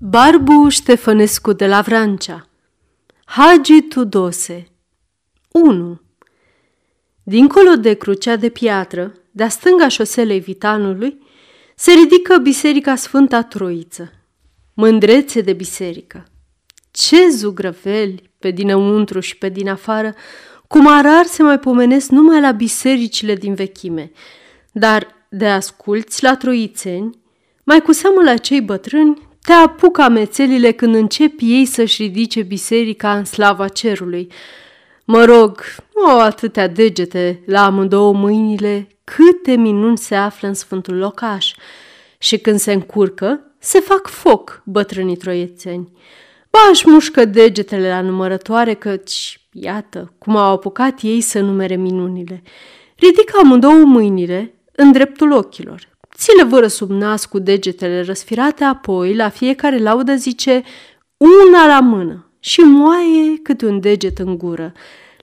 Barbu Ștefănescu de la Vrancea. Hagi Tudose. 1. Dincolo de crucea de piatră, de-a stânga șoselei Vitanului, se ridică biserica Sfânta Troiță. Mândrețe de biserică! Ce zugrăveli pe dinăuntru și pe din afară, cum arar se mai pomenesc numai la bisericile din vechime, dar de asculți la troițeni, mai cu seamă la cei bătrâni, te apucă amețelile când încep ei să-și ridice biserica în slava cerului. Mă rog, nu au atâtea degete la amândouă mâinile, câte minuni se află în sfântul locaș. Și când se încurcă, se fac foc bătrânii troiețeni. Ba își mușcă degetele la numărătoare, căci, iată, cum au apucat ei să numere minunile. Ridică amândouă mâinile în dreptul ochilor. Ți le vâră sub nas cu degetele răsfirate, apoi la fiecare laudă zice una la mână și moaie câte un deget în gură.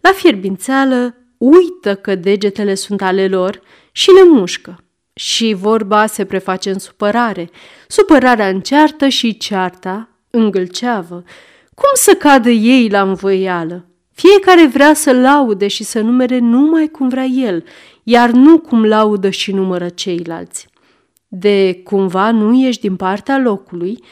La fierbințeală uită că degetele sunt ale lor și le mușcă. Și vorba se preface în supărare, supărarea în ceartă și cearta în gâlceavă. Cum să cadă ei la învoială? Fiecare vrea să laude și să numere numai cum vrea el, iar nu cum laudă și numără ceilalți. De cumva nu ieși din partea locului,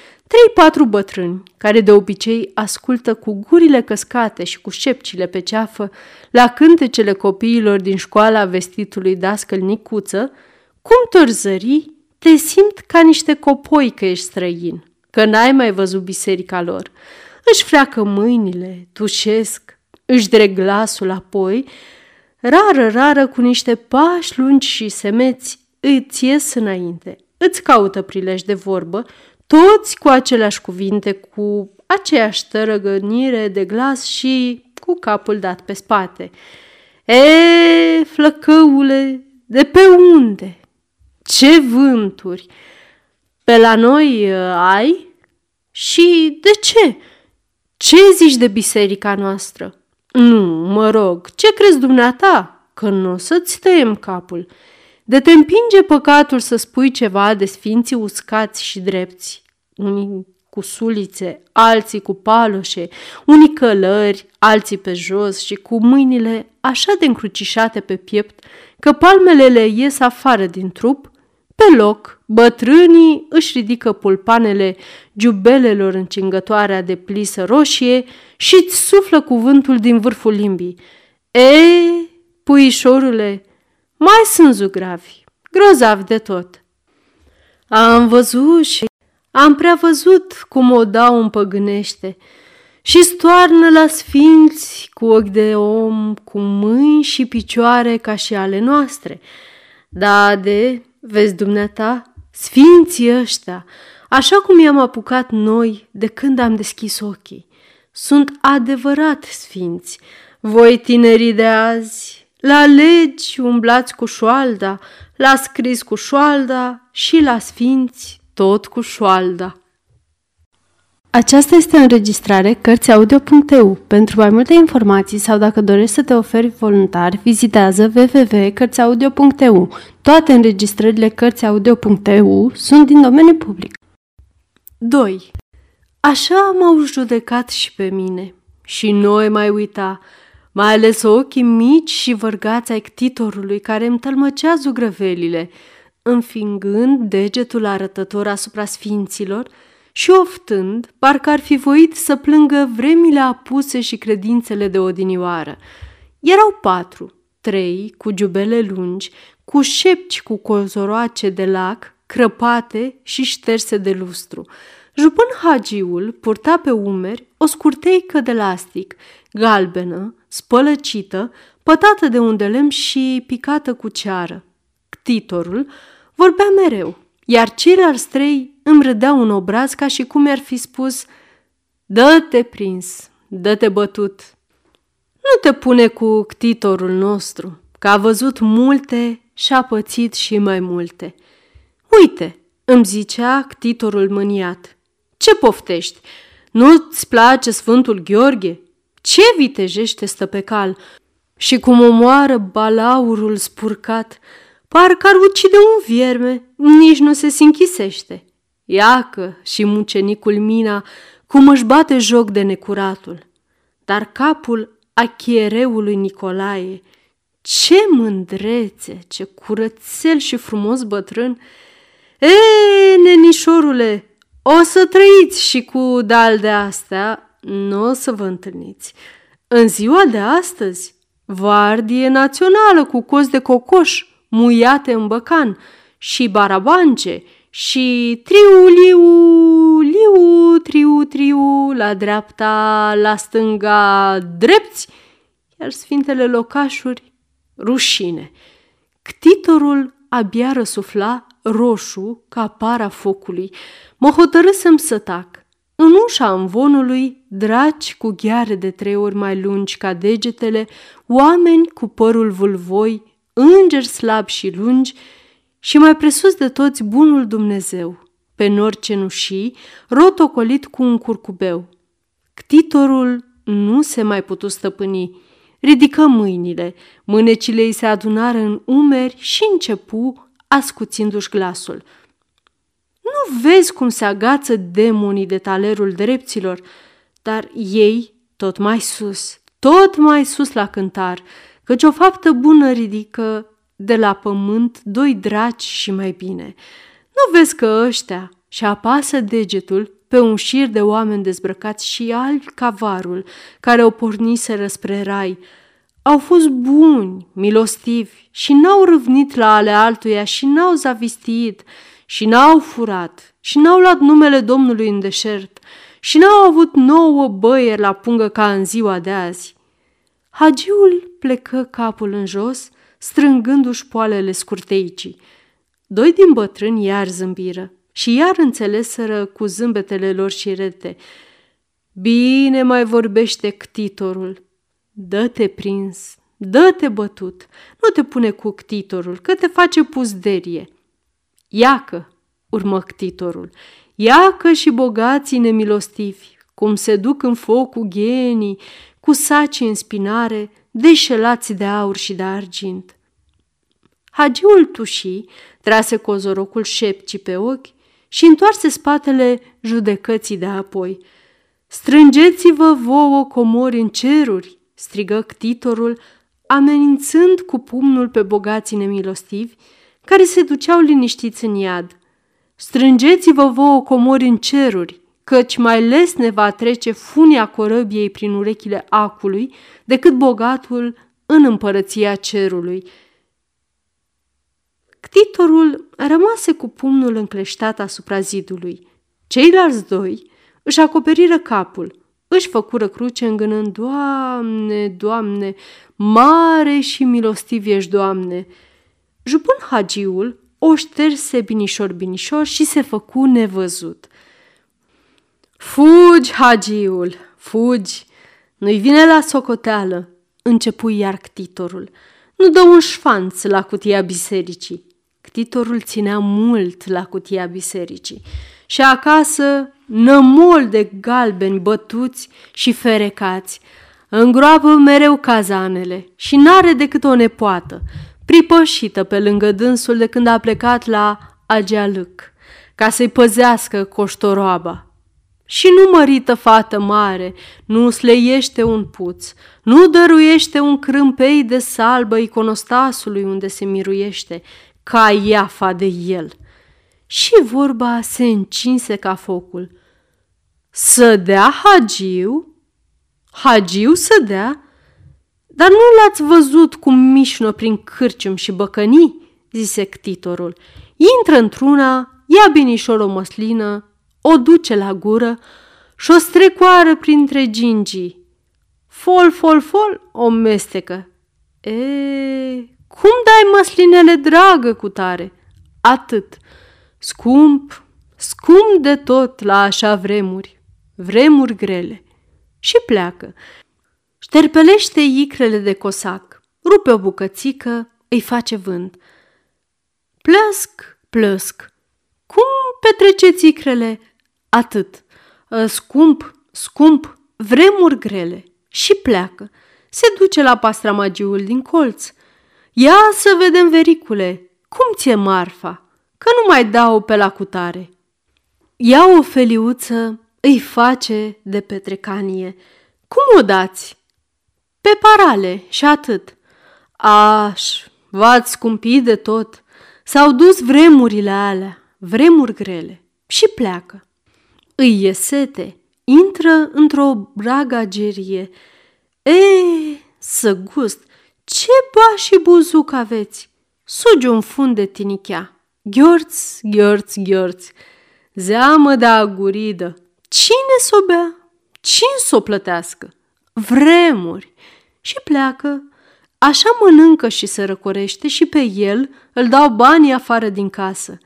3-4 bătrâni, care de obicei ascultă cu gurile căscate și cu șepcile pe ceafă la cântecele copiilor din școala vestitului dascăl Nicuță, cum te-or zări, te simt ca niște copoi că ești străin, că n-ai mai văzut biserica lor. Își freacă mâinile, tușesc, își dreg glasul, apoi, rară, cu niște pași lungi și semeți, îți ies înainte, îți caută prilej de vorbă, toți cu aceleași cuvinte, cu aceeași tărăgănire de glas și cu capul dat pe spate. E, flăcăule, de pe unde? Ce vânturi! Pe la noi ai? Și de ce? Ce zici de biserica noastră? Nu, mă rog, ce crezi dumneata? Că n-o să-ți tăiem capul. De te împinge păcatul să spui ceva de sfinții uscați și drepți, unii cu sulițe, alții cu paloșe, unii călări, alții pe jos și cu mâinile așa de încrucișate pe piept că palmele le ies afară din trup, pe loc bătrânii își ridică pulpanele giubelelor încingătoarea de plisă roșie și îți suflă cuvântul din vârful limbii. Ei, puișorule, mai sunt zugravi, grozavi de tot. Am văzut și am prea văzut cum o dau împăgânește și stoarnă la sfinți cu ochi de om, cu mâini și picioare ca și ale noastre. Da, vezi dumneata, sfinții ăștia, așa cum i-am apucat noi de când am deschis ochii, sunt adevărat sfinți. Voi, tinerii de azi, la legi umblați cu șoalda, la scris cu șoalda și la sfinți tot cu șoalda. Aceasta este o înregistrare Cărțiaudio.eu. Pentru mai multe informații sau dacă dorești să te oferi voluntar, vizitează www.cărțiaudio.eu. Toate înregistrările Cărțiaudio.eu sunt din domeniu public. 2. Așa m-au judecat și pe mine. Și noi mai uita, mai ales ochii mici și vărgați ai ctitorului care îmi tălmăcea zugrăvelile, înfingând degetul arătător asupra sfinților, și oftând, parcă ar fi voit să plângă vremile apuse și credințele de odinioară. Erau 4, 3, cu giubele lungi, cu șepci cu cozoroace de lac, crăpate și șterse de lustru. Jupân hagiul purta pe umeri o scurteică de elastic, galbenă, spălăcită, pătată de un de lemn și picată cu ceară. Ctitorul vorbea mereu, iar ceilalți 3 îmi râdeau în obraz ca și cum i-ar fi spus: dă-te prins, dă-te bătut. Nu te pune cu ctitorul nostru, că a văzut multe și a pățit și mai multe. Uite, îmi zicea ctitorul mâniat, ce poftești? Nu-ți place Sfântul Gheorghe? Ce vitejește stă pe cal și cum omoară balaurul spurcat, parcă ar ucide un vierme, nici nu se închisește. Iacă și mucenicul Mina cum își bate joc de necuratul, dar capul achiereului Nicolae, ce mândrețe, ce curățel și frumos bătrân! E, nenișorule, o să trăiți și cu dal de astea, nu o să vă întâlniți. În ziua de astăzi, vardie națională cu cozi de cocoș muiate în băcan și barabance și triu-liu la dreapta, la stânga, drepți, iar sfintele locașuri rușine. Ctitorul abia răsufla roșu ca para focului. Mă hotărâsem să tac. În ușa amvonului, draci cu gheare de 3 ori mai lungi ca degetele, oameni cu părul vulvoi, îngeri slabi și lungi și mai presus de toți bunul Dumnezeu, pe nori cenușii, rotocolit cu un curcubeu. Ctitorul nu se mai putu stăpâni. Ridică mâinile, mânecile îi se adunară în umeri și începu, ascuțindu-și glasul. Nu vezi cum se agață demonii de talerul drepților, dar ei tot mai sus la cântar, căci o faptă bună ridică de la pământ 2 draci și mai bine. Nu vezi că ăștia și apasă degetul pe un șir de oameni dezbrăcați și albi ca varul, care o porniseră spre rai. Au fost buni, milostivi și n-au râvnit la ale altuia și n-au zavistit și n-au furat și n-au luat numele Domnului în deșert și n-au avut 9 băieri la pungă ca în ziua de azi. Hagiul plecă capul în jos, strângându-și poalele scurteicii. 2 din bătrâni iar zâmbiră și iar înțeleseră cu zâmbetele lor șirete. Bine mai vorbește ctitorul. Dă-te prins, dă-te bătut, nu te pune cu ctitorul, că te face puzderie. Iacă, urmă ctitorul, iacă și bogații nemilostivi, cum se duc în foc cu ghenii, cu saci în spinare, deșelați de aur și de argint. Hagiul tușii trase cozorocul șepcii pe ochi și întoarse spatele judecății de apoi. Strângeți-vă vouă comori în ceruri, strigă ctitorul, amenințând cu pumnul pe bogații nemilostivi, care se duceau liniștiți în iad. Strângeți-vă vouă comori în ceruri, căci mai lesne va trece funia corăbiei prin urechile acului decât bogatul în împărăția cerului. Ctitorul rămase cu pumnul încleștat asupra zidului. Ceilalți 2 își acoperiră capul, își făcură cruce îngânând, Doamne, Doamne, mare și milostiv ești, Doamne! Jupun hagiul o șterse binișor și se făcu nevăzut. Fugi, hagiul, fugi! Nu-i vine la socoteală, începu iar ctitorul. Nu dă un șfanț la cutia bisericii. Ctitorul ținea mult la cutia bisericii și acasă nămol de galbeni bătuți și ferecați. Îngroapă mereu cazanele și n-are decât o nepoată, pripășită pe lângă dânsul de când a plecat la Agealâc, ca să-i păzească coștoroaba. Și nu mărită fată mare, nu sleiește un puț, nu dăruiește un crâmpei de salbă iconostasului unde se miruiește, ca iafa de el. Și vorba se încinse ca focul. Să dea hagiu? Hagiu să dea? Dar nu l-ați văzut cum mișnă prin cârcium și băcănii?" zise ctitorul. Intră într-una, ia binișor o măslină, o duce la gură și o strecoară printre gingii. Fol, fol, fol, o mestecă. Cum dai măslinele, dragă, cu tare? Atât. Scump, scump de tot la așa vremuri, vremuri grele. Și pleacă. Șterpelește icrele de cosac, rupe o bucățică, îi face vânt. Plăsc, plăsc. Cum petreceți icrele? Atât. Scump, scump, vremuri grele. Și pleacă. Se duce la pastramagiul din colț. Ia să vedem, vericule, cum ți-e marfa, că nu mai dau pe la cutare. Ia o feliuță, îi face de petrecanie. Cum o dați? Pe parale și atât. Aș, v-ați scumpit de tot. S-au dus vremurile alea, vremuri grele, și pleacă. Îi e sete, intră într-o bragagerie. Să gust, ce ba și buzuc aveți? Suge un fund de tinichea. Gheorți, gheorți, gheorți. Zeamă de aguridă. Cine s-o bea? Cine s-o plătească? Vremuri. Și pleacă. Așa mănâncă și se răcorește și pe el îl dau banii afară din casă.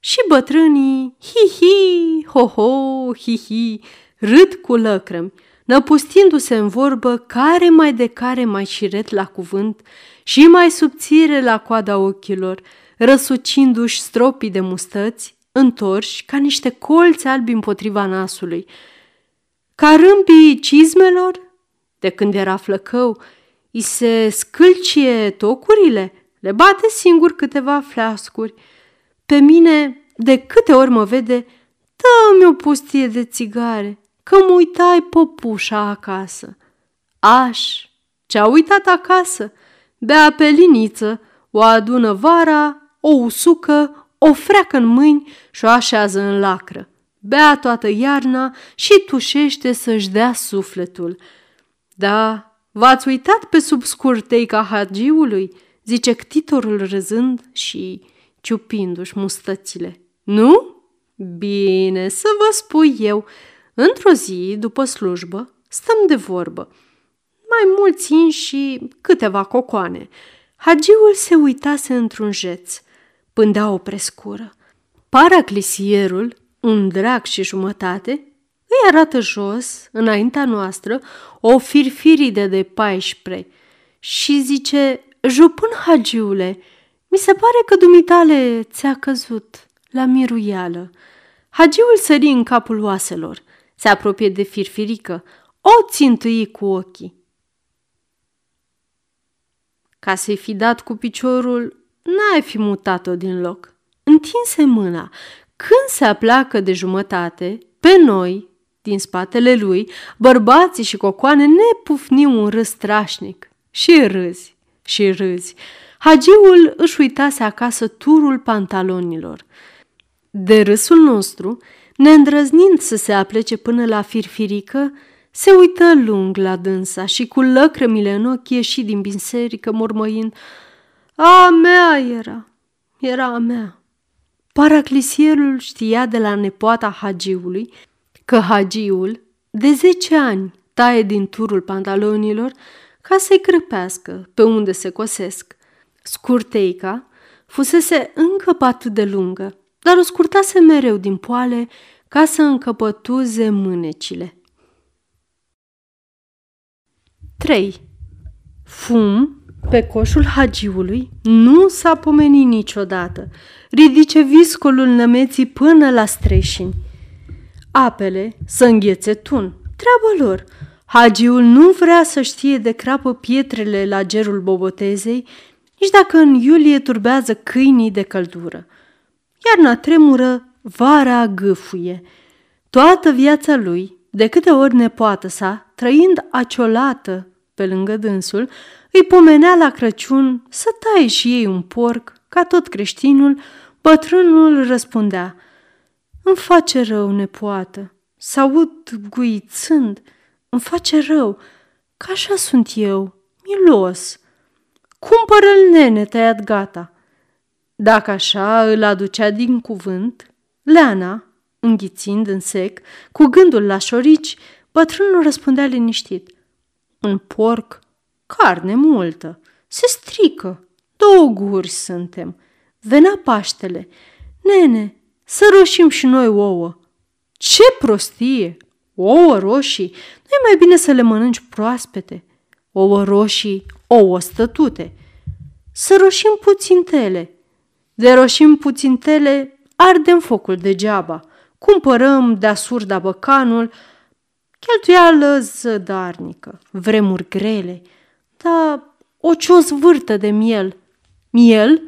Și bătrânii, hi-hi, ho-ho, hi-hi, râd cu lăcrămi, năpustindu-se în vorbă care mai de care mai șiret la cuvânt și mai subțire la coada ochilor, răsucindu-și stropii de mustăți, întorși ca niște colți albi împotriva nasului. Ca râmpii cizmelor, de când era flăcău, i se scâlcie tocurile, le bate singur câteva flascuri. Pe mine, de câte ori mă vede, dă-mi o pustie de țigare, că-mi uitai popușa acasă. Aș, ce-a uitat acasă, bea pe liniță, o adună vara, o usucă, o freacă în mâini și o așează în lacră. Bea toată iarna și tușește să-și dea sufletul. Da, v-ați uitat pe sub scurteica hagiului, zice ctitorul râzând și ciupindu-și mustățile. Nu? Bine, să vă spui eu. Într-o zi, după slujbă, stăm de vorbă. Mai mulți țin și câteva cocoane. Hagiul se uitase într-un jeț. Pândea o prescură. Paraclisierul, un drac și jumătate, îi arată jos, înaintea noastră, o firfiridă de 14 și zice: jupân hagiule, mi se pare că dumitale ți-a căzut la miruială. Hagiul sări în capul oaselor, se apropie de firfirică, o țintâi cu ochii. Ca să-i fi dat cu piciorul, n-ai fi mutat-o din loc. Întinse mâna. Când se aplacă de jumătate, pe noi, din spatele lui, bărbații și cocoane ne pufniu un râs strașnic. Și râzi, și râzi. Hagiul își uitase acasă turul pantalonilor. De râsul nostru, neîndrăznind să se aplece până la firfirică, se uită lung la dânsa și cu lăcrămile în ochi ieși din biserică mormăind: a mea era a mea. Paraclisierul știa de la nepoata hagiului că hagiul de 10 ani taie din turul pantalonilor ca să-i crăpească pe unde se cosesc. Scurteica fusese încă atât de lungă, dar o scurtase mereu din poale ca să încăpătuze mânecile. 3. Fum pe coșul hagiului nu s-a pomenit niciodată. Ridice viscolul nămeții până la streșini. Apele să înghețe tun, treaba lor. Hagiul nu vrea să știe de crapă pietrele la gerul Bobotezei, nici dacă în iulie turbează câinii de căldură. Iarna tremură, vara gâfuie. Toată viața lui, de câte ori nepoată sa, trăind aciolată pe lângă dânsul, îi pomenea la Crăciun să taie și ei un porc, ca tot creștinul, bătrânul răspundea: îmi face rău, nepoată, s-aud guițând, îmi face rău, că așa sunt eu, milos. Cumpără-l, nene, tăiat gata. Dacă așa îl aducea din cuvânt, Leana, înghițind în sec, cu gândul la șorici, bătrânul răspundea liniștit: un porc, carne multă, se strică, 2 guri suntem. Venea Paștele: nene, să roșim și noi ouă. Ce prostie! Ouă roșii, nu-i mai bine să le mănânci proaspete? Ouă roșii, ouă stătute. Să roșim puțin tele. De roșim puțin tele, ardem focul degeaba. Cumpărăm de-a surda băcanul, cheltuială zădarnică, vremuri grele, dar o ciozvârtă de miel. Miel?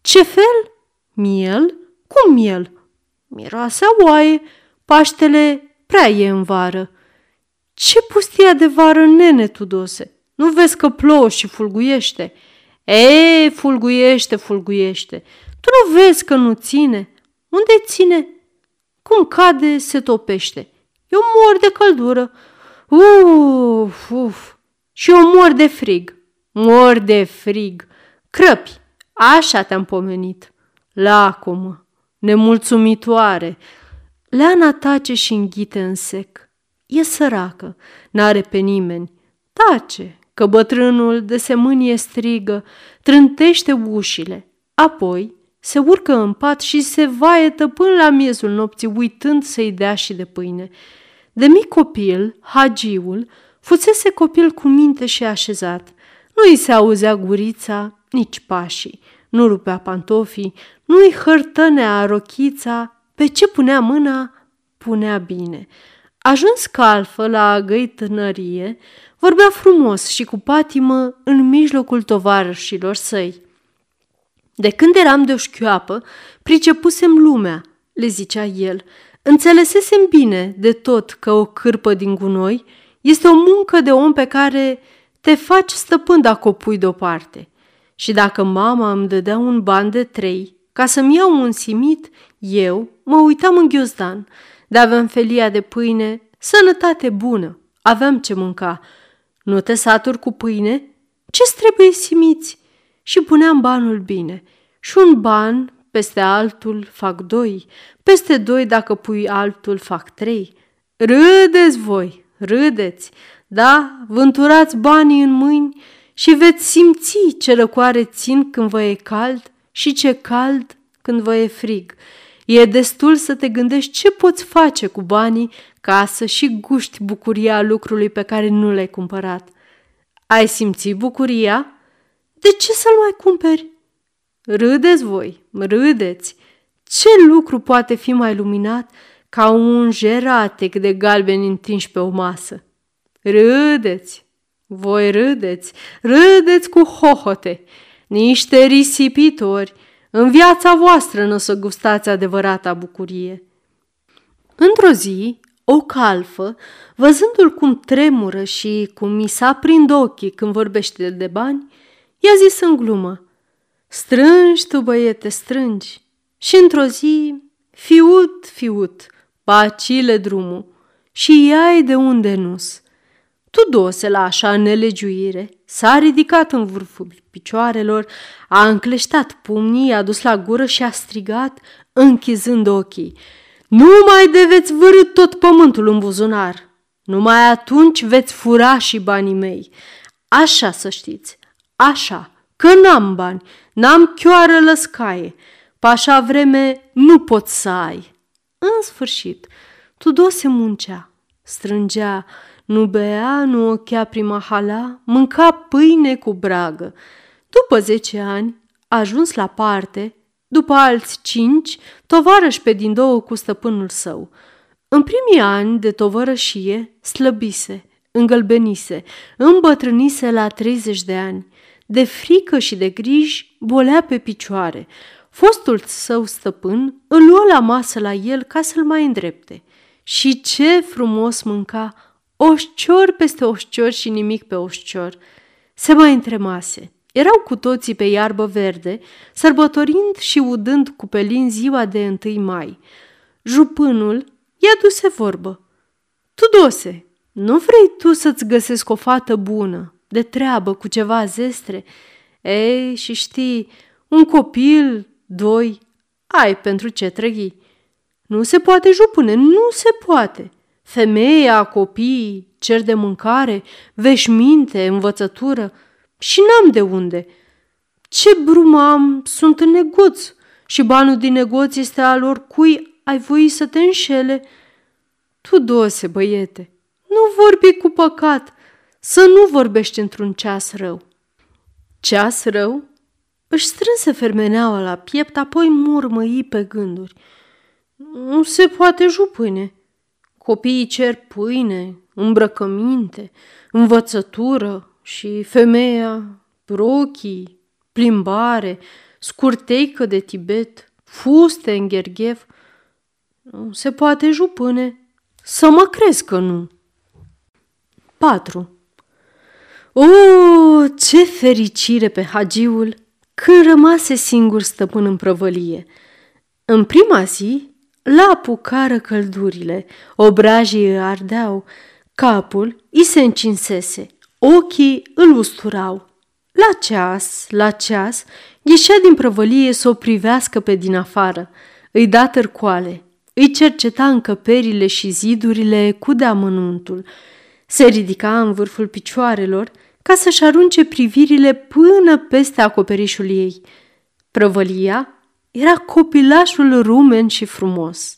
Ce fel? Miel? Cum miel? Miroase a oaie, Paștele prea e în vară. Ce pustia de vară, nene Tudose? Nu vezi că plouă și fulguiește? Ei, fulguiește. Tu nu vezi că nu ține? Unde ține? Cum cade, se topește. Eu mor de căldură. Uf. Și eu mor de frig. Crăpi, așa te-am pomenit. Lacomă, nemulțumitoare. Leana tace și înghite în sec. E săracă, n-are pe nimeni. Tace, că bătrânul de semânie strigă, trântește ușile. Apoi se urcă în pat și se vaietă până la miezul nopții, uitând să-i dea și de pâine. De mic copil, Hagiul fusese copil cu minte și așezat. Nu-i se auzea gurița, nici pașii. Nu rupea pantofii, nu-i hârtănea rochița, pe ce punea mâna, punea bine. Ajuns calfă la agăi tânărie, vorbea frumos și cu patimă în mijlocul tovarășilor săi. De când eram de-o șchioapă, pricepusem lumea, le zicea el. Înțelesesem bine de tot că o cârpă din gunoi este o muncă de om pe care te faci stăpân dacă o pui deoparte. Și dacă mama îmi dădea un ban de 3 ca să-mi iau un simit, eu mă uitam în ghiozdan, dar aveam felia de pâine, sănătate bună, aveam ce mânca. Nu te saturi cu pâine? Ce-ți trebuie simiți? Și puneam banul bine. Și un ban peste altul fac 2, peste 2 dacă pui altul fac 3. Râdeți voi, râdeți, da, vânturați banii în mâini și veți simți ce răcoare țin când vă e cald și ce cald când vă e frig. E destul să te gândești ce poți face cu banii ca să și guști bucuria lucrului pe care nu l-ai cumpărat. Ai simțit bucuria? De ce să-l mai cumperi? Râdeți voi, râdeți! Ce lucru poate fi mai luminat ca un jeratec de galbeni întinși pe o masă? Râdeți! Voi râdeți! Râdeți cu hohote! Niște risipitori! În viața voastră n-o să gustați adevărata bucurie. Într-o zi, o calfă, văzându-l cum tremură și cum i s-a prind ochii când vorbește de bani, i-a zis în glumă: strângi tu, băiete, strângi. Și într-o zi, fiut, bacile drumul și iai de unde nus. Tudose, la așa nelegiuire, s-a ridicat în vârful picioarelor, a încleștat pumnii, i-a dus la gură și a strigat, închizând ochii: nu mai de veți vârâ tot pământul în buzunar, numai atunci veți fura și banii mei. Așa să știți, așa, că n-am bani, n-am chioară lăscaie, pe așa vreme nu pot să ai. În sfârșit, Tudose muncea, strângea, nu bea, nu ochea prima hala, mânca pâine cu bragă. După 10 ani, ajuns la parte, după alți 5, tovarăș pe din două cu stăpânul său. În primii ani de tovărășie slăbise, îngălbenise, îmbătrânise la 30 de ani. De frică și de griji bolea pe picioare. Fostul său stăpân îl luă la masă la el ca să-l mai îndrepte. Și ce frumos mânca, oșcior peste oșcior și nimic pe oșcior. Se mai întremase. Erau cu toții pe iarbă verde, sărbătorind și udând cu pelin ziua de 1 mai. Jupânul i-a duse vorbă: Tudose, nu vrei tu să-ți găsesc o fată bună, de treabă, cu ceva zestre? Ei, și știi, un copil, 2, ai pentru ce trăi. Nu se poate, jupâne, nu se poate. Femeia, copiii, cer de mâncare, veșminte, învățătură. Și n-am de unde. Ce brumă am, sunt în negoț și banul din negoț este al oricui ai voi să te înșele. Tudose, băiete, nu vorbi cu păcat, să nu vorbești într-un ceas rău. Ceas rău? Își strânse fermeneaua la piept, apoi murmăi pe gânduri: nu se poate, jupâne. Copiii cer pâine, îmbrăcăminte, învățătură și femeia, rochii, plimbare, scurteică de Tibet, fuste în gherghef. Nu se poate, jupâne. Să mă crezi că nu. 4. O, ce fericire pe Hagiul când rămase singur stăpân în prăvălie. În prima zi la apucară căldurile, obrajii îi ardeau, capul îi se încinsese, ochii îl usturau. La ceas, ieșea din prăvălie să o privească pe din afară, îi da târcoale, îi cerceta încăperile și zidurile cu deamănuntul, se ridica în vârful picioarelor ca să-și arunce privirile până peste acoperișul ei. Prăvălia era copilașul rumen și frumos.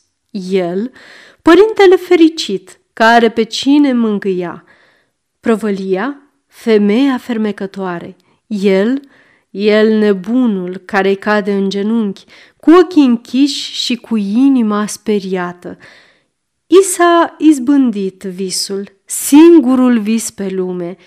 El, părintele fericit, care pe cine mângâia. Prăvălia, femeia fermecătoare. El nebunul care-i cade în genunchi, cu ochii închiși și cu inima speriată. I s-a izbândit visul, singurul vis pe lume.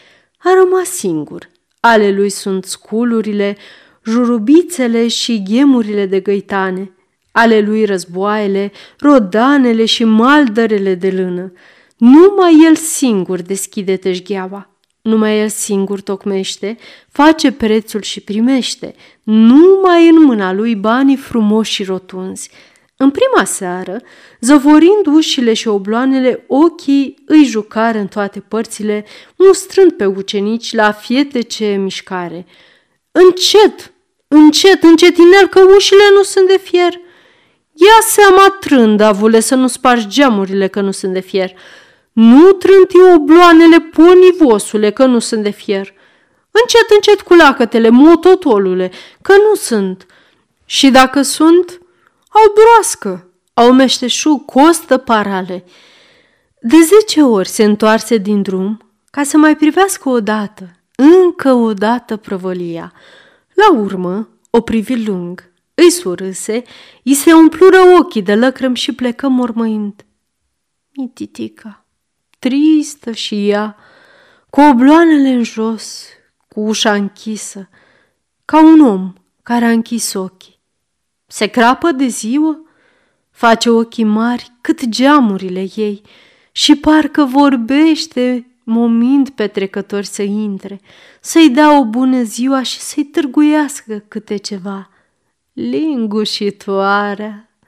A rămas singur. Ale lui sunt sculurile, jurubițele și ghemurile de găitane, ale lui războaiele, rodanele și maldărele de lână. Numai el singur deschide teșgheaua, numai el singur tocmește, face prețul și primește, numai în mâna lui banii frumoși și rotunzi. În prima seară, zăvorind ușile și obloanele, ochii îi jucară în toate părțile, mustrând pe ucenici la fietece mișcare. Încet, încetinel, că ușile nu sunt de fier. Ia seama, trândavule, să nu spargi geamurile, că nu sunt de fier. Nu trânti obloanele, ponivosule, că nu sunt de fier. Încet, culacătele, mototolule, că nu sunt. Și dacă sunt, au broască, au meșteșug, costă parale. De 10 ori se întoarse din drum ca să mai privească odată, încă o dată prăvălia. La urmă o privi lung, îi surâse, îi se umplură ochii de lăcrăm și plecă mormăind. Mititica, tristă și ea, cu obloanele în jos, cu ușa închisă, ca un om care a închis ochii. Se crapă de ziua, face ochii mari cât geamurile ei și parcă vorbește, momind pe trecători să intre, să-i dea o bună ziua și să-i târguiască câte ceva. Lingușitoarea!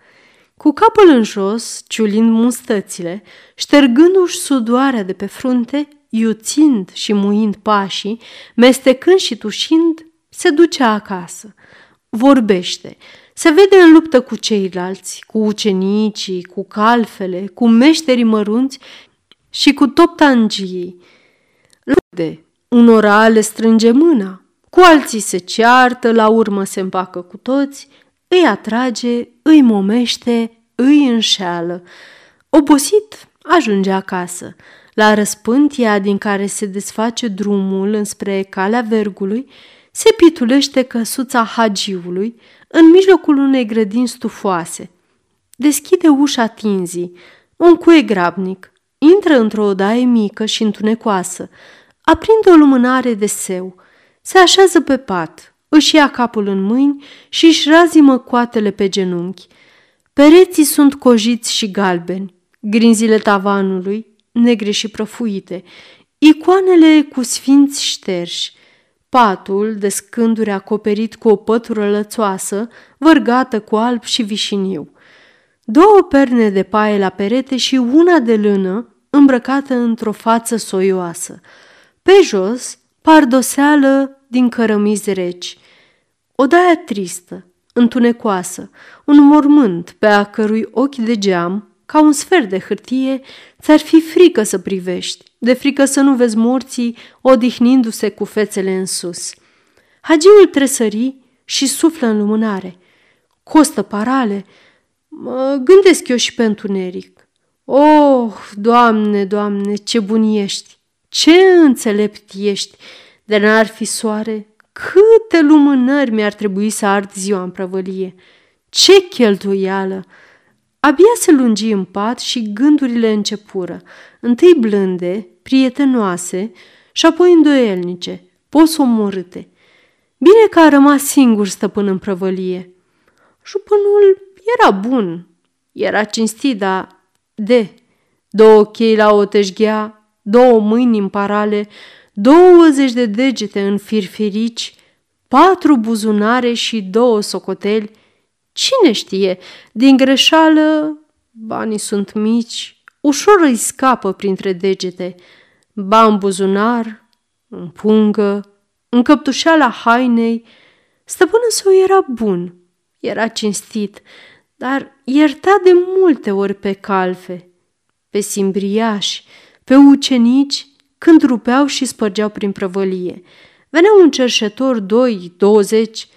Cu capul în jos, ciulind mustățile, ștergându-și sudoarea de pe frunte, iuțind și muind pașii, mestecând și tușind, se ducea acasă. Vorbește, se vede în luptă cu ceilalți, cu ucenicii, cu calfele, cu meșterii mărunți și cu toptangii. Lude, unora le strânge mâna, cu alții se ceartă, la urmă se împacă cu toți, îi atrage, îi momește, îi înșeală. Obosit, ajunge acasă. La răspântia din care se desface drumul înspre Calea Vergului, se pitulește căsuța Hagiului în mijlocul unei grădini stufoase. Deschide ușa tinzii, un cuie grabnic, intră într-o odaie mică și întunecoasă, aprinde o lumânare de seu, se așează pe pat, își ia capul în mâini și își razimă coatele pe genunchi. Pereții sunt cojiți și galbeni, grinzile tavanului negre și prăfuite, icoanele cu sfinți șterși, patul de scânduri acoperit cu o pătură lățoasă, vărgată cu alb și vișiniu. 2 perne de paie la perete și una de lână îmbrăcată într-o față soioasă. Pe jos, pardoseală din cărămizi reci. Odaia tristă, întunecoasă, un mormânt pe a cărui ochi de geam, ca un sfert de hârtie, ți-ar fi frică să privești, de frică să nu vezi morții odihnindu-se cu fețele în sus. Hagiul tresări și suflă în lumânare. Costă parale, mă gândesc eu și pe întuneric. Oh, Doamne, Doamne, ce bun ești! Ce înțelept ești! De n-ar fi soare, câte lumânări mi-ar trebui să ard ziua în prăvălie! Ce cheltuială! Abia se lungi în pat și gândurile începură, întâi blânde, prietenoase și apoi îndoielnice, posomorâte. Bine că a rămas singur stăpân în prăvălie. Jupânul era bun, Era cinstit, dar de 2 chei la o tejghea, 2 mâini în parale, 20 de degete în firfirici, 4 buzunare și 2 socoteli. Cine știe, din greșeală, banii sunt mici, ușor îi scapă printre degete. Ba în buzunar, în pungă, în căptușeala hainei. Stăpânul său era bun, era cinstit, dar ierta de multe ori pe calfe, pe simbriași, pe ucenici, când rupeau și spărgeau prin prăvălie. Venea un cerșetor 20,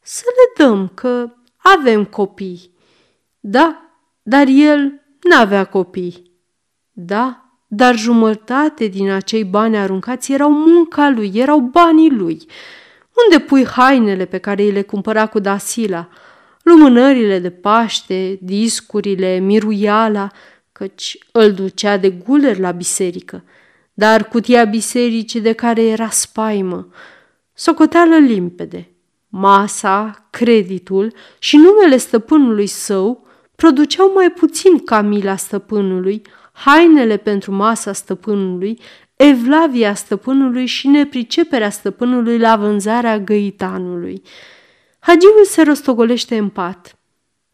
să le dăm că avem copii. Da, dar el n-avea copii. Da, dar jumătate din acei bani aruncați erau munca lui, erau banii lui. Unde pui hainele pe care îi le cumpăra cu dasila, lumânările de Paște, discurile, miruiala, căci îl ducea de guler la biserică, dar cutia bisericii de care era spaimă, socoteală limpede, masa, creditul și numele stăpânului său produceau mai puțin ca mila stăpânului, hainele pentru masa stăpânului, evlavia stăpânului și nepriceperea stăpânului la vânzarea găitanului. Hagiul se rostogolește în pat.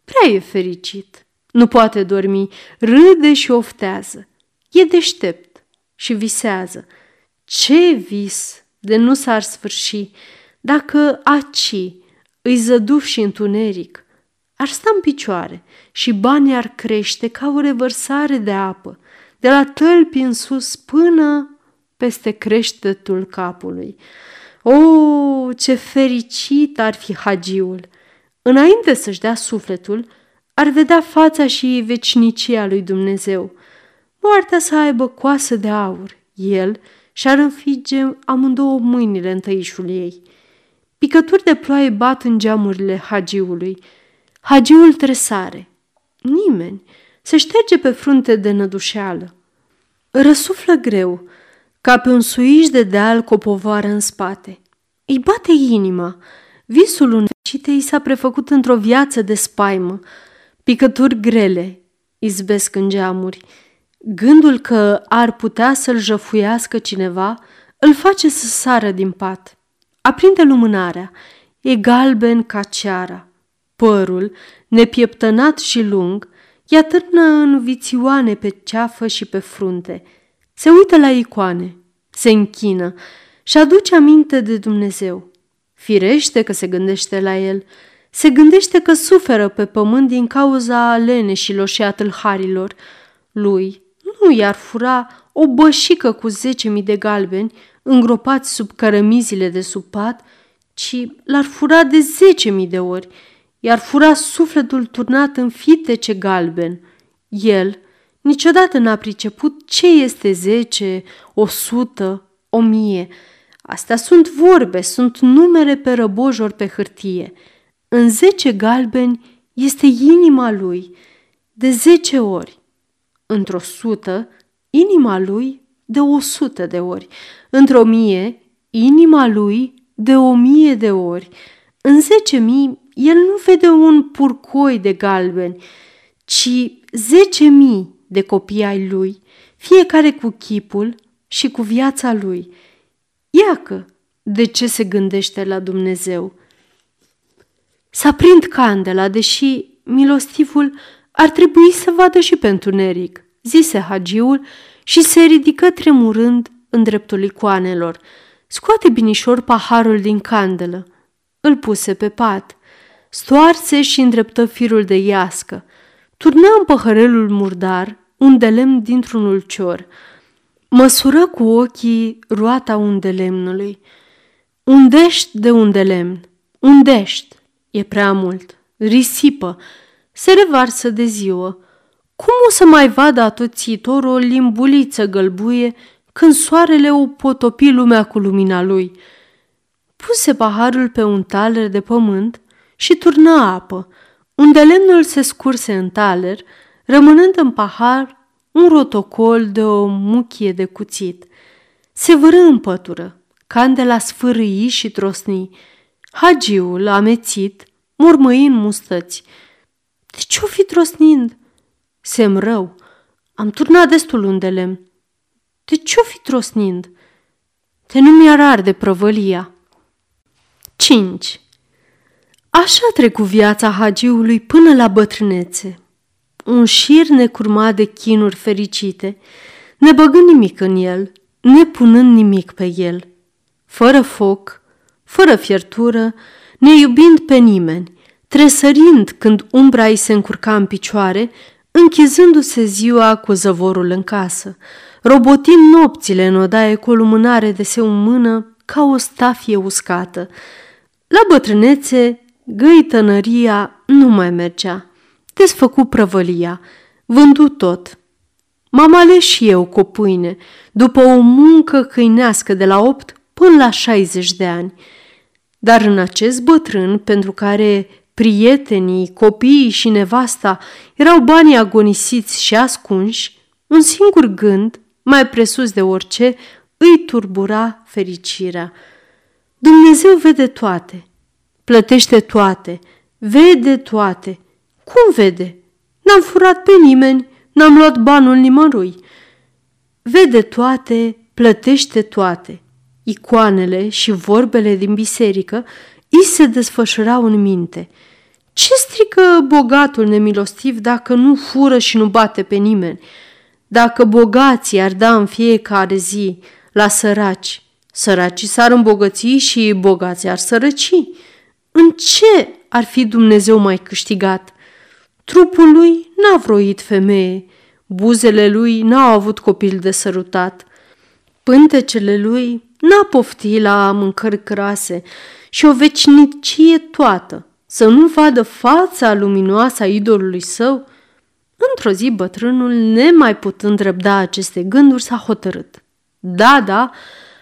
Prea e fericit. Nu poate dormi, râde și oftează. E deștept și visează. Ce vis de nu s-ar sfârși, dacă aci îi zăduf și întuneric, ar sta în picioare și banii ar crește ca o revărsare de apă, de la tălpi în sus până peste creștetul capului. O, ce fericit ar fi hagiul! Înainte să-și dea sufletul, ar vedea fața și vecinicia lui Dumnezeu. Moartea să aibă coasă de aur, el și-ar înfige amândouă mâinile în tăișul ei. Picături de ploaie bat în geamurile hagiului. Hagiul tresare. Nimeni. Se șterge pe frunte de nădușeală. Răsuflă greu, ca pe un suiș de deal cu o povară în spate. Îi bate inima. Visul învecit i s-a prefăcut într-o viață de spaimă. Picături grele izbesc în geamuri. Gândul că ar putea să-l jăfuiască cineva îl face să sară din pat. Aprinde lumânarea. E galben ca ceara. Părul, nepieptănat și lung, i-a târnă în vițioane pe ceafă și pe frunte. Se uită la icoane, se închină și aduce aminte de Dumnezeu. Firește că se gândește la el, se gândește că suferă pe pământ din cauza leneșilor și a tâlharilor. Lui nu i-ar fura o bășică cu 10.000 de galbeni îngropați sub cărămizile de sub pat, ci l-ar fura de 10.000 de ori. I-ar fura sufletul turnat în fitece galben. El niciodată n-a priceput ce este 10, 100, 1000. Astea sunt vorbe, sunt numere pe răbojor pe hârtie. În 10 galbeni este inima lui de 10 ori. Într-o 100, inima lui de 100 de ori. Într-o 1000, inima lui de 1000 de ori. În 10.000, el nu vede un purcoi de galbeni, ci 10.000 de copii ai lui, fiecare cu chipul și cu viața lui. Iacă de ce se gândește la Dumnezeu. S-a prind candela, deși milostivul ar trebui să vadă și pentru întuneric, zise hagiul și se ridică tremurând în dreptul icoanelor. Scoate binișor paharul din candelă. Îl puse pe pat, stoarse și îndreptă firul de iască. Turnă în păhărelul murdar un de lemn dintr-un ulcior. Măsură cu ochii roata undelemnului. Undești de undelemn, undești, e prea mult, risipă, se revarsă de ziua. Cum o să mai vadă atâțitor o limbuliță gălbuie când soarele o potopi lumea cu lumina lui? Puse paharul pe un taler de pământ și turnă apă, unde lemnul se scurse în taler, rămânând în pahar un rotocol de o muchie de cuțit. Se vârâ în pătură, candela sfârâi și trosni. Hagiul, amețit, murmăi în mustăți. De ce-o fi trosnind? Sem rău. Am turnat destul undele. De ce-o fi trosnind? Te nu mi-ar arde prăvălia. 5. Așa trecu viața hagiului până la bătrânețe. Un șir necurmat de chinuri fericite, ne băgând nimic în el, ne punând nimic pe el. Fără foc, fără fiertură, ne iubind pe nimeni, tresărind când umbra îi se încurca în picioare, închizându-se ziua cu zăvorul în casă, robotind nopțile în odaie cu o lumânare deseu în mână ca o stafie uscată. La bătrânețe, găitănăria nu mai mergea. Desfăcu prăvălia, vându tot. M-am ales și eu cu pâine, după o muncă câinească de la 8 până la 60 de ani. Dar în acest bătrân, pentru care prietenii, copiii și nevasta erau banii agonisiți și ascunși, un singur gând, mai presus de orice, îi turbura fericirea. Dumnezeu vede toate, plătește toate, vede toate. Cum vede? N-am furat pe nimeni, n-am luat banul nimărui. Vede toate, plătește toate. Icoanele și vorbele din biserică îi se desfășurau în minte. Ce strică bogatul nemilostiv dacă nu fură și nu bate pe nimeni? Dacă bogații ar da în fiecare zi la săraci, săracii s-ar îmbogăți și bogații ar sărăci. În ce ar fi Dumnezeu mai câștigat? Trupul lui n-a vroit femeie, buzele lui n-au avut copil de sărutat, pântecele lui n-a poftit la mâncări crase și o vecinicie toată, să nu vadă fața luminoasă a idolului său. Într-o zi bătrânul, nemai putând răbda aceste gânduri, s-a hotărât. Da,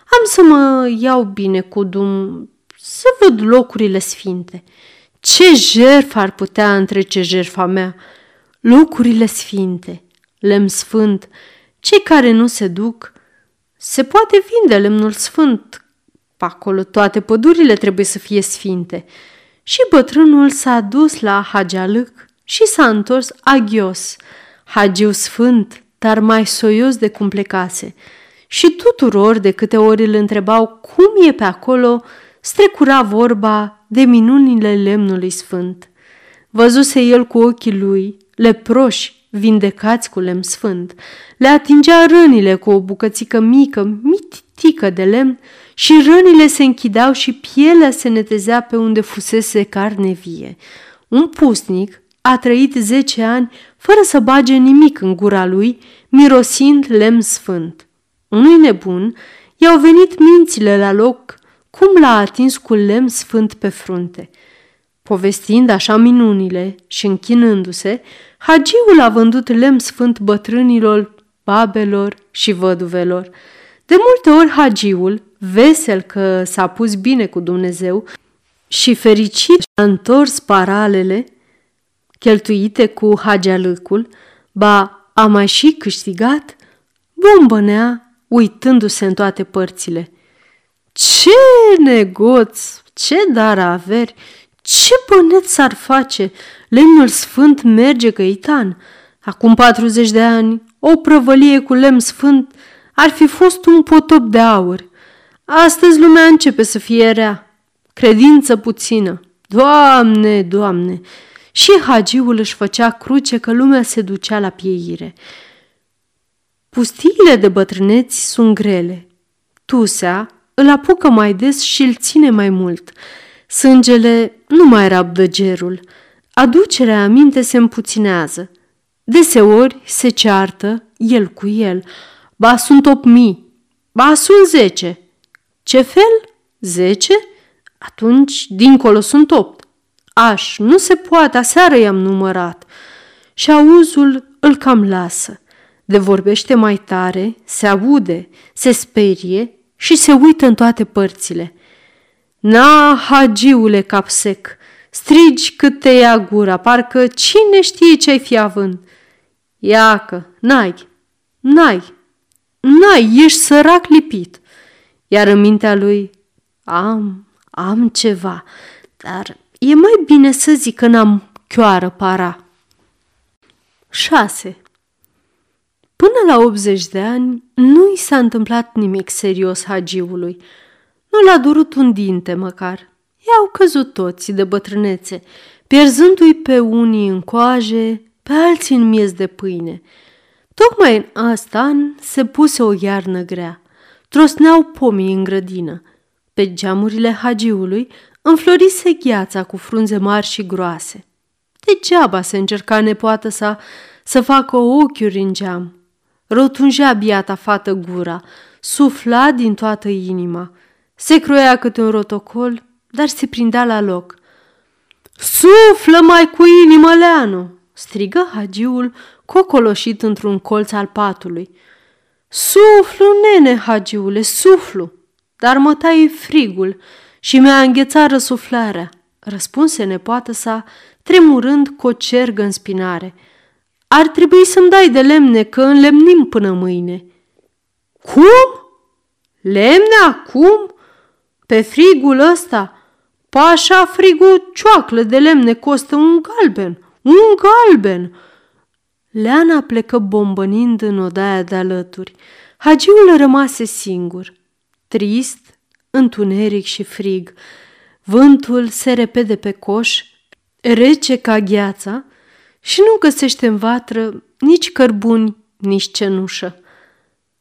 am să mă iau bine cu Dumnezeu, să văd locurile sfinte. Ce jertfă ar putea întrece jertfa mea? Locurile sfinte, lemn sfânt, cei care nu se duc, se poate vinde lemnul sfânt. Acolo toate pădurile trebuie să fie sfinte. Și bătrânul s-a dus la hagealâc și s-a întors aghios, hagiu sfânt, dar mai soios de cum plecase. Și tuturor, de câte ori îl întrebau cum e pe acolo, strecura vorba de minunile lemnului sfânt. Văzuse el cu ochii lui leproși vindecați cu lemn sfânt, le atingea rănile cu o bucățică mică, mititică de lemn, și rănile se închideau și pielea se netezea pe unde fusese carne vie. Un pustnic a trăit 10 ani fără să bage nimic în gura lui, mirosind lemn sfânt. Unui nebun i-au venit mințile la loc cum l-a atins cu lemn sfânt pe frunte. Povestind așa minunile și închinându-se, hagiul a vândut lemn sfânt bătrânilor, babelor și văduvelor. De multe ori hagiul, vesel că s-a pus bine cu Dumnezeu și fericit a întors paralele cheltuite cu hagealâcul, ba a mai și câștigat, bombănea uitându-se în toate părțile. Ce negoț, ce dar averi, ce bănet s-ar face, lemnul sfânt merge găitan. Acum 40 de ani, o prăvălie cu lemn sfânt ar fi fost un potop de aur. Astăzi lumea începe să fie rea, credință puțină. Doamne, Doamne! Și hagiul își făcea cruce că lumea se ducea la pieire. Pustiile de bătrâneți sunt grele. Tusea îl apucă mai des și îl ține mai mult. Sângele nu mai rabdă gerul. Aducerea aminte se împuținează. Deseori se ceartă el cu el. Ba sunt 8.000, ba sunt 10. Ce fel? 10? Atunci dincolo sunt 8. Aș, nu se poate, aseară i-am numărat. Și auzul îl cam lasă. De vorbește mai tare, se aude, se sperie și se uită în toate părțile. Na, hagiule capsec, strigi cât te ia gura, parcă cine știe ce-ai fi având. Iacă, n-ai, ești sărac lipit. Iar în mintea lui, am ceva, dar e mai bine să zic că n-am chioară para. 6. Până la 80 de ani nu i s-a întâmplat nimic serios hagiului. Nu l-a durut un dinte măcar. I-au căzut toți de bătrânețe, pierzându-i pe unii în coaje, pe alții în miez de pâine. Tocmai în asta an se puse o iarnă grea. Trosneau pomii în grădină. Pe geamurile hagiului înflorise gheața cu frunze mari și groase. Degeaba se încerca nepoată sa să facă ochiuri în geam. Rotunjea biata fată gura, sufla din toată inima. Se croia câte un rotocol, dar se prindea la loc. "Suflă mai cu inimă, Leanu!" strigă hagiul, cocoloșit într-un colț al patului. "Suflu, nene, hagiule, suflu!" "Dar mă taie frigul și mi-a înghețat răsuflarea," răspunse nepoată sa, tremurând cu o cergă în spinare. "Ar trebui să-mi dai de lemne, că înlemnim până mâine." "Cum? Lemne acum? Pe frigul ăsta? Pașa frigul cioaclă de lemne costă un galben, un galben." Leana plecă bombănind în odaia de alături. Hagiul rămase singur, trist, întuneric și frig. Vântul se repede pe coș, rece ca gheața, și nu găsește în vatră nici cărbuni, nici cenușă.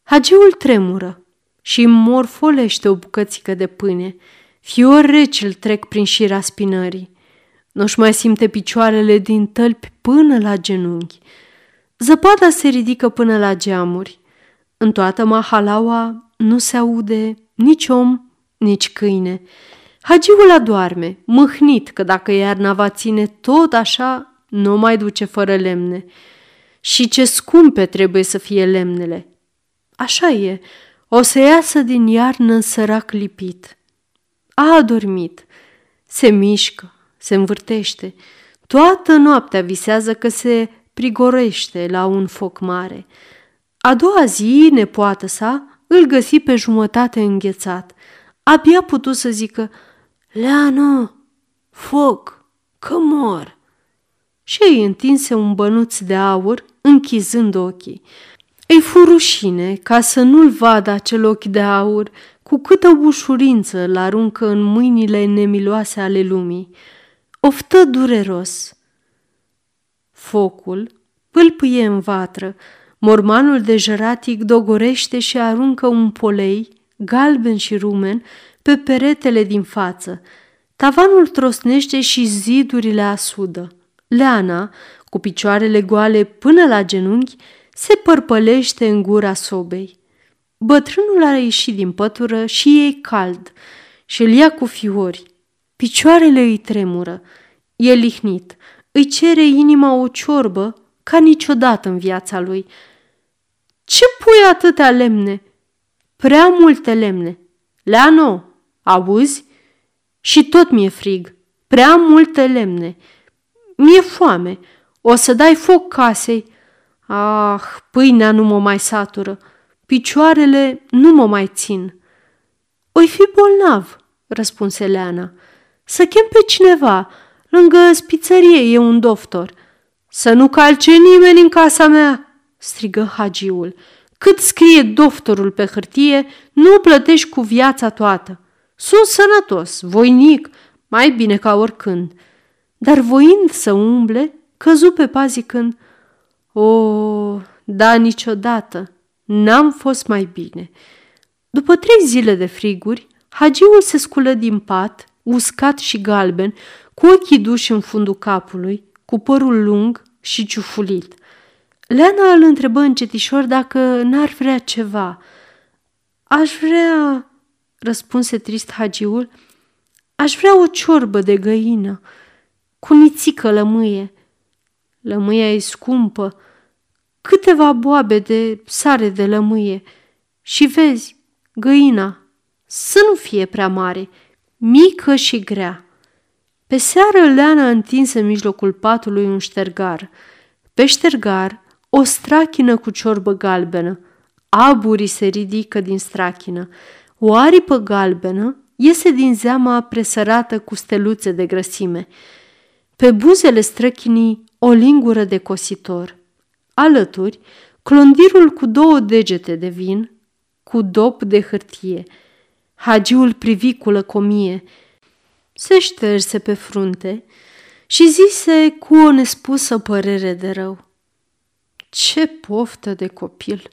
Hagiul tremură și morfolește o bucățică de pâine. Fiori reci îl trec prin șira spinării. Nu-și mai simte picioarele din tălpi până la genunchi. Zăpada se ridică până la geamuri. În toată mahalaua nu se aude nici om, nici câine. Hagiul adoarme, mâhnit că dacă iarna va ține tot așa, nu mai duce fără lemne. Și ce scumpe trebuie să fie lemnele. Așa e, o să iasă din iarnă în sărac lipit. A adormit, se mișcă, se învârtește. Toată noaptea visează că se prigorește la un foc mare. A doua zi, nepoată sa îl găsi pe jumătate înghețat. Abia putu să zică: "Leanu, foc, că mor!" Și îi întinse un bănuț de aur, închizând ochii. Îi fu rușine ca să nu-l vadă acel ochi de aur, cu câtă ușurință îl aruncă în mâinile nemiloase ale lumii. Oftă dureros. Focul pâlpâie în vatră, mormanul de jăratic dogorește și aruncă un polei, galben și rumen, pe peretele din față. Tavanul trosnește și zidurile asudă. Leana, cu picioarele goale până la genunchi, se părpălește în gura sobei. Bătrânul a ieșit din pătură și e cald și îl ia cu fiori. Picioarele îi tremură. E lihnit. Îi cere inima o ciorbă ca niciodată în viața lui. "Ce pui atâtea lemne? Prea multe lemne. Leano, auzi? Și tot mi-e frig. Prea multe lemne. Mi-e foame. O să dai foc casei. Ah, pâinea nu mă mai satură. Picioarele nu mă mai țin." "Oi fi bolnav," răspunse Leana. "Să chem pe cineva. Lângă spițărie e un doctor." "Să nu calce nimeni în casa mea," strigă hagiul. "Cât scrie doctorul pe hârtie, nu plătești cu viața toată. Sunt sănătos, voinic, mai bine ca oricând." Dar voind să umble, căzu pe pat zicând: "O, da, niciodată n-am fost mai bine." După 3 zile de friguri, hagiul se sculă din pat, uscat și galben, cu ochii duși în fundul capului, cu părul lung și ciufulit. Leana îl întrebă încetișor dacă n-ar vrea ceva. "Aș vrea," răspunse trist hagiul, "aș vrea o ciorbă de găină, cu nițică lămâie." "Lămâia e scumpă. Câteva boabe de sare de lămâie. Și vezi, găina, să nu fie prea mare, mică și grea." Pe seară Leana întinse în mijlocul patului un ștergar. Pe ștergar, o strachină cu ciorbă galbenă. Aburii se ridică din strachină. O aripă galbenă iese din zeama presărată cu steluțe de grăsime. Pe buzele străchinii o lingură de cositor. Alături, clondirul cu 2 degete de vin, cu dop de hârtie. Hagiul privi cu lăcomie, se șterse pe frunte și zise cu o nespusă părere de rău: "Ce poftă de copil!"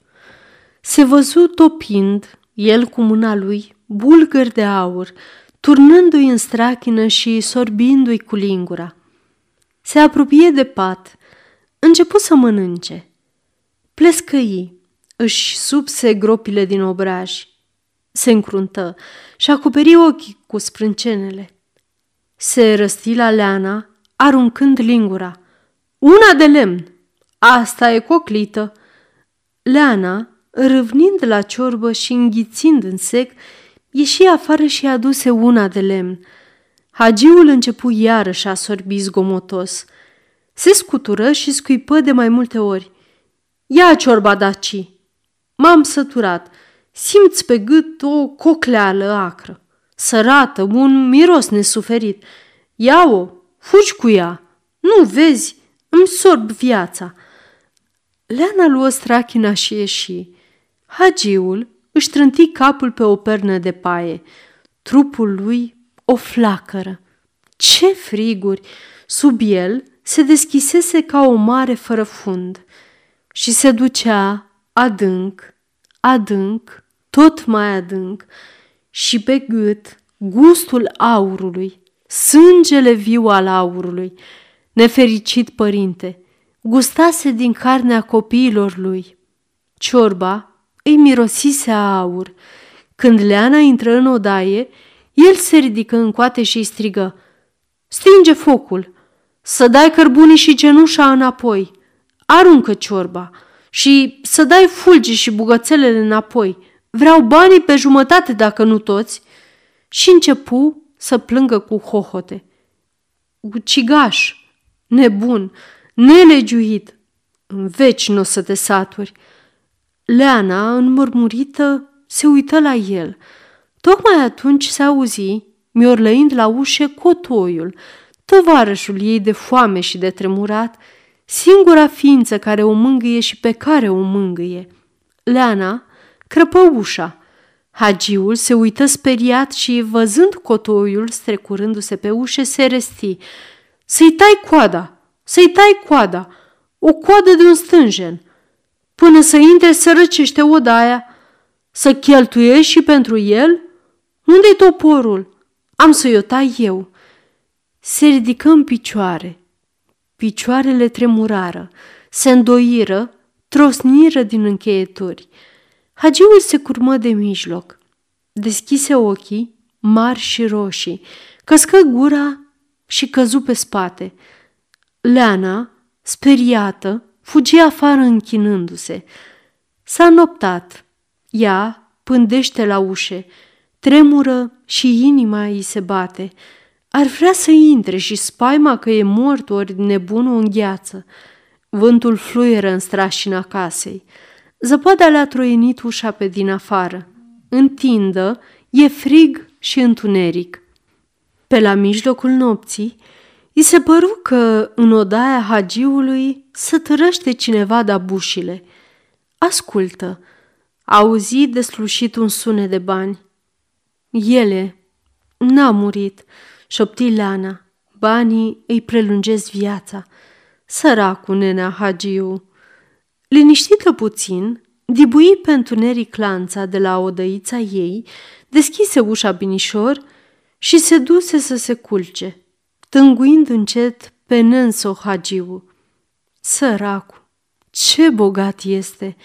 Se văzu topind, el cu mâna lui, bulgări de aur, turnându-i în strachină și sorbindu-i cu lingura. Se apropie de pat, începu să mănânce. Plescăi, își subse gropile din obraj, se încruntă și acoperi ochii cu sprâncenele. Se răsti la leana, aruncând lingura. "Una de lemn! Asta e coclită!" Leana, râvnind la ciorbă și înghițind în sec, ieși afară și aduse una de lemn. Hagiul începu iarăși a sorbi zgomotos. Se scutură și scuipă de mai multe ori: "Ia ciorba daci! M-am săturat! Simți pe gât o cocleală acră, sărată, un miros nesuferit. Ia-o, fugi cu ea! Nu vezi? Îmi sorb viața!" Leana luă strachina și ieși. Hagiul își trânti capul pe o pernă de paie. Trupul lui o flacără. Ce friguri! Sub el se deschisese ca o mare fără fund și se ducea adânc, adânc, tot mai adânc, și pe gât gustul aurului, sângele viu al aurului. Nefericit părinte, gustase din carnea copiilor lui. Ciorba îi mirosise a aur. Când Leana intră în odaie, el se ridică în coate și îi strigă: "Stinge focul, să dai cărbunii și cenușa înapoi, aruncă ciorba și să dai fulgii și bugățelele înapoi. Vreau banii pe jumătate, dacă nu toți." Și începu să plângă cu hohote. "Ucigaș, nebun, nelegiuit, în veci n-o să te saturi." Leana, înmurmurită, se uită la el. Tocmai atunci se auzi, miorlăind la ușe, cotoiul, tovarășul ei de foame și de tremurat, singura ființă care o mângâie și pe care o mângâie. Leana crăpă ușa. Hagiul se uită speriat și, văzând cotoiul strecurându-se pe ușe, se resti: "Să-i tai coada! Să-i tai coada! O coadă de un stânjen! Până să intre să răcește odaia, să cheltuiești și pentru el? Unde-i toporul? Am să-i o tai eu." Se ridică în picioare. Picioarele tremurară, se îndoiră, trosniră din încheieturi. Hagiul se curmă de mijloc, deschise ochii mari și roșii, căscă gura și căzu pe spate. Leana, speriată, fugi afară închinându-se. S-a noptat. Ea pândește la ușe, tremură și inima îi se bate. Ar vrea să intre și spaima că e mort ori nebun o îngheață. Vântul fluieră în strașina casei. Zăpada le-a troienit ușa pe din afară. În tindă e frig și întuneric. Pe la mijlocul nopții, i se păru că în odaia Hagiului se târăște cineva de-a bușile. Ascultă. Auzi deslușit un sunet de bani. "Ele, n-a murit," șopti Leana. "Banii îi prelungesc viața. Săracul nenea Hagiu." Liniștită puțin, dibui pe întuneric lanța de la odăița ei, deschise ușa binișor și se duse să se culce, tânguind încet pe nenso Hagiu. Săracul, ce bogat este!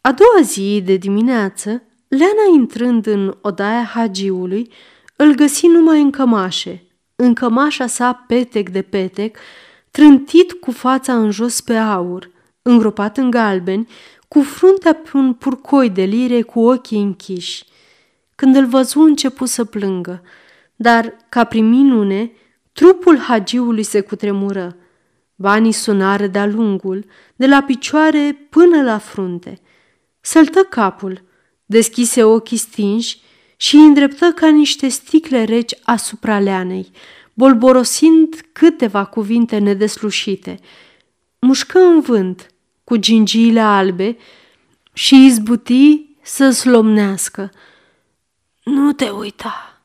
A doua zi de dimineață, Leana, intrând în odaia Hagiului, îl găsi numai în cămașe, în cămașa sa petec de petec, trântit cu fața în jos pe aur, îngropat în galbeni, cu fruntea pe un purcoi de lire, cu ochii închiși. Când îl văzu, începu să plângă, dar, ca prin minune, trupul Hagiului se cutremură. Banii sunară de-a lungul, de la picioare până la frunte. Săltă capul, deschise ochii stinși și îi îndreptă ca niște sticle reci asupra Leanei, bolborosind câteva cuvinte nedeslușite. Mușcă în vânt, cu gingiile albe și izbuti să slomnească. Nu te uita,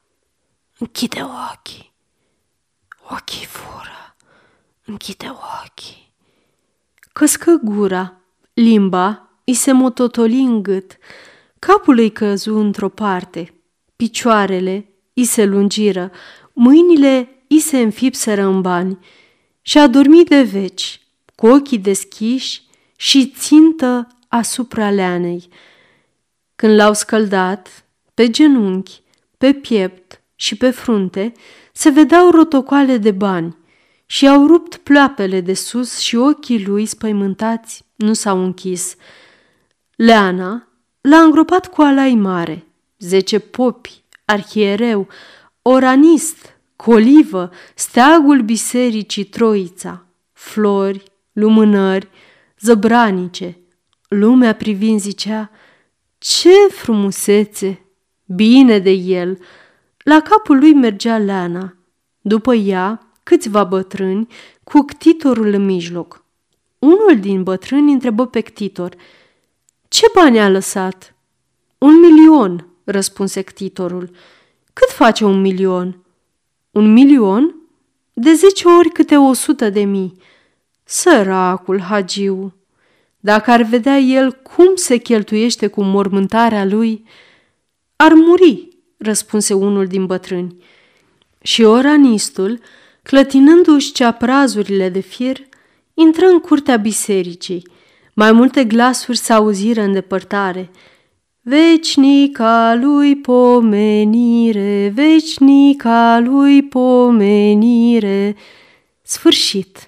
închide ochii, ochii fură, închide ochii. Căscă gura, limba îi se mototoli în gât, capul îi căzu într-o parte, picioarele îi se lungiră, mâinile îi se înfipseră în bani și a dormit de veci, cu ochii deschiși și țintă asupra leanei. Când l-au scăldat, pe genunchi, pe piept și pe frunte, se vedeau rotocoale de bani și au rupt ploapele de sus și ochii lui spăimântați nu s-au închis. Leana l-a îngropat cu alai mare, 10 popi, arhiereu, oranist, colivă, steagul bisericii Troița, flori, lumânări, zăbranice. Lumea privind zicea, ce frumusețe, bine de el. La capul lui mergea Leana, după ea câțiva bătrâni cu ctitorul în mijloc. Unul din bătrâni întrebă pe ctitor, ce bani a lăsat? 1.000.000, răspunse ctitorul. Cât face 1.000.000? 1.000.000? De 10 ori câte 100.000. Săracul Hagiu! Dacă ar vedea el cum se cheltuiește cu mormântarea lui, ar muri, răspunse unul din bătrâni. Și oranistul, clătinându-și ceaprazurile de fier, intră în curtea bisericii. Mai multe glasuri s-auziră în depărtare. Veșnica lui pomenire, veșnica lui pomenire. Sfârșit.